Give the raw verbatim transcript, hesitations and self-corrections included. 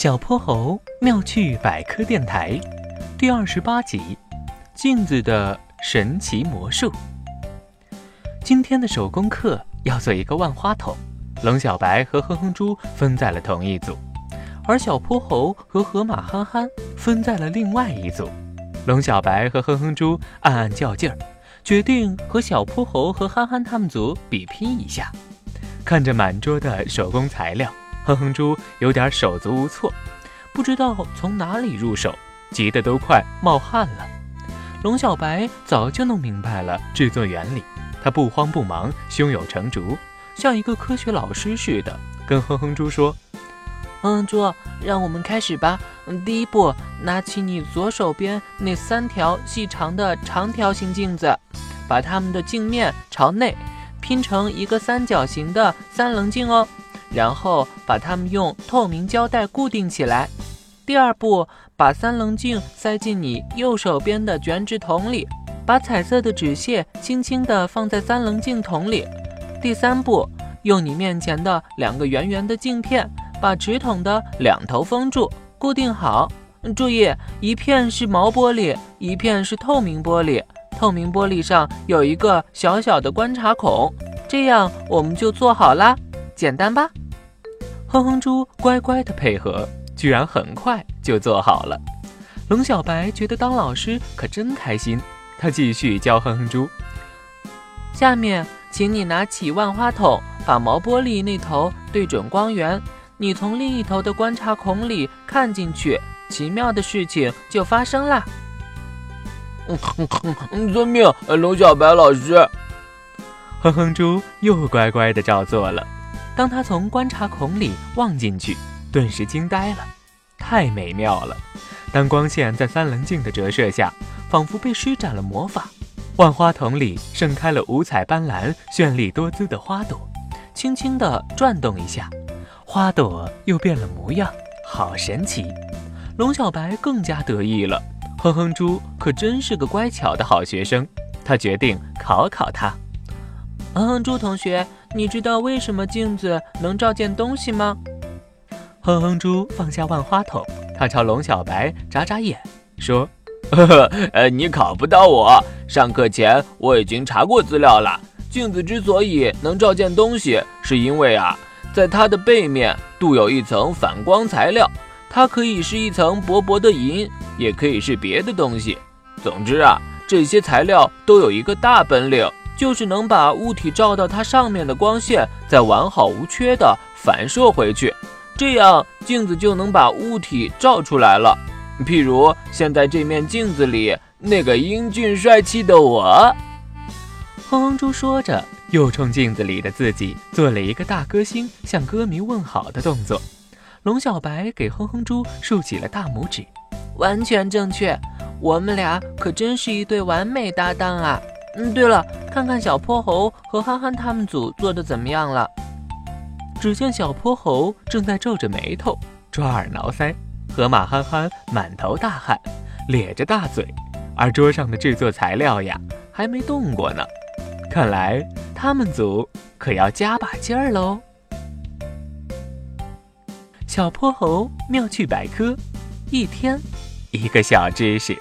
小泼猴妙趣百科电台第二十八集，镜子的神奇魔术。今天的手工课要做一个万花筒，龙小白和哼哼猪分在了同一组，而小泼猴和河马憨憨分在了另外一组。龙小白和哼哼猪暗暗较劲儿，决定和小泼猴和憨憨他们组比拼一下。看着满桌的手工材料，哼哼猪有点手足无措，不知道从哪里入手，急得都快冒汗了。龙小白早就弄明白了制作原理，他不慌不忙，胸有成竹，像一个科学老师似的跟哼哼猪说：哼哼猪，让我们开始吧。第一步，拿起你左手边那三条细长的长条形镜子，把它们的镜面朝内拼成一个三角形的三棱镜哦，然后把它们用透明胶带固定起来。第二步，把三棱镜塞进你右手边的卷纸筒里，把彩色的纸屑轻轻地放在三棱镜筒里。第三步，用你面前的两个圆圆的镜片把纸筒的两头封住，固定好。注意，一片是毛玻璃，一片是透明玻璃，透明玻璃上有一个小小的观察孔，这样我们就做好啦，简单吧？哼哼猪乖乖的配合，居然很快就做好了。龙小白觉得当老师可真开心，他继续教哼哼猪：下面请你拿起万花筒，把毛玻璃那头对准光源，你从另一头的观察孔里看进去，奇妙的事情就发生啦。遵命，龙小白老师。哼哼猪又乖乖地照做了。当他从观察孔里望进去，顿时惊呆了，太美妙了！当光线在三棱镜的折射下，仿佛被施展了魔法，万花筒里盛开了五彩斑斓、绚丽多姿的花朵，轻轻地转动一下，花朵又变了模样，好神奇！龙小白更加得意了，哼哼猪可真是个乖巧的好学生，他决定考考他。哼哼猪同学，你知道为什么镜子能照见东西吗？哼哼猪放下万花筒，他朝龙小白眨眨眼，说：呵呵，呃，你考不到我，上课前我已经查过资料了，镜子之所以能照见东西，是因为啊在它的背面镀有一层反光材料，它可以是一层薄薄的银，也可以是别的东西。总之啊，这些材料都有一个大本领，就是能把物体照到它上面的光线再完好无缺地反射回去，这样镜子就能把物体照出来了。譬如现在这面镜子里那个英俊帅气的我。哼哼猪说着，又冲镜子里的自己做了一个大歌星向歌迷问好的动作。龙小白给哼哼猪竖起了大拇指：完全正确，我们俩可真是一对完美搭档啊！嗯，对了，看看小泼猴和憨憨他们组做的怎么样了。只见小泼猴正在皱着眉头，抓耳挠腮，河马憨憨满头大汗，咧着大嘴，而桌上的制作材料呀还没动过呢。看来他们组可要加把劲儿喽！小泼猴妙趣百科，一天一个小知识。